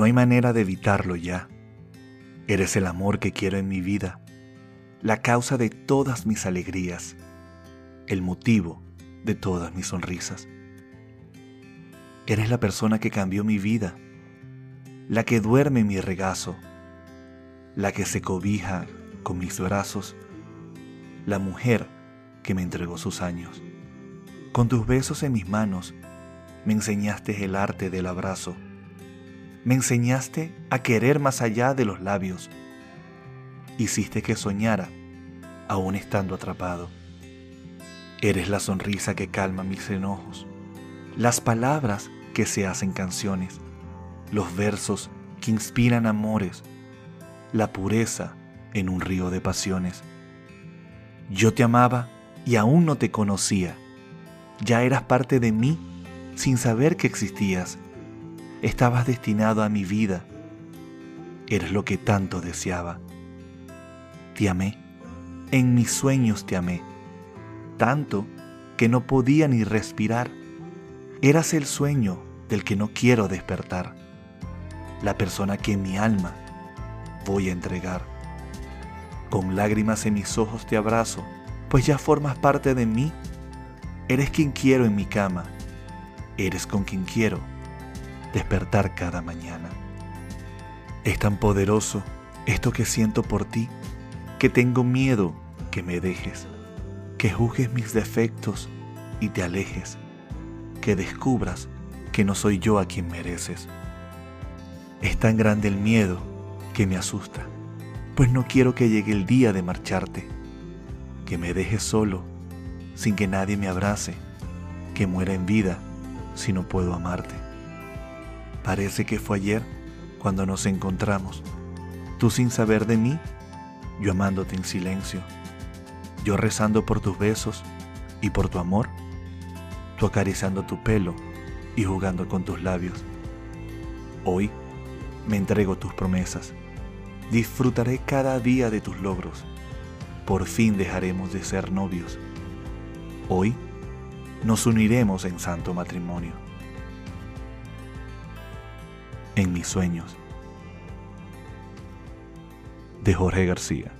No hay manera de evitarlo ya. Eres el amor que quiero en mi vida, la causa de todas mis alegrías, el motivo de todas mis sonrisas. Eres la persona que cambió mi vida, la que duerme en mi regazo, la que se cobija con mis brazos, la mujer que me entregó sus años. Con tus besos en mis manos, me enseñaste el arte del abrazo. Me enseñaste a querer más allá de los labios. Hiciste que soñara, aún estando atrapado. Eres la sonrisa que calma mis enojos, las palabras que se hacen canciones, los versos que inspiran amores, la pureza en un río de pasiones. Yo te amaba y aún no te conocía. Ya eras parte de mí sin saber que existías. Estabas destinado a mi vida. Eres lo que tanto deseaba. Te amé. En mis sueños te amé. Tanto que no podía ni respirar. Eras el sueño del que no quiero despertar. La persona que en mi alma voy a entregar. Con lágrimas en mis ojos te abrazo, pues ya formas parte de mí. Eres quien quiero en mi cama. Eres con quien quiero despertar cada mañana. Es tan poderoso esto que siento por ti, que tengo miedo que me dejes, que juzgues mis defectos y te alejes, que descubras que no soy yo a quien mereces. Es tan grande el miedo que me asusta, pues no quiero que llegue el día de marcharte, que me dejes solo, sin que nadie me abrace, que muera en vida si no puedo amarte. Parece que fue ayer cuando nos encontramos, tú sin saber de mí, yo amándote en silencio, yo rezando por tus besos y por tu amor, tú acariciando tu pelo y jugando con tus labios. Hoy me entrego tus promesas, disfrutaré cada día de tus logros, por fin dejaremos de ser novios. Hoy nos uniremos en santo matrimonio. En mis sueños, de Jorge García.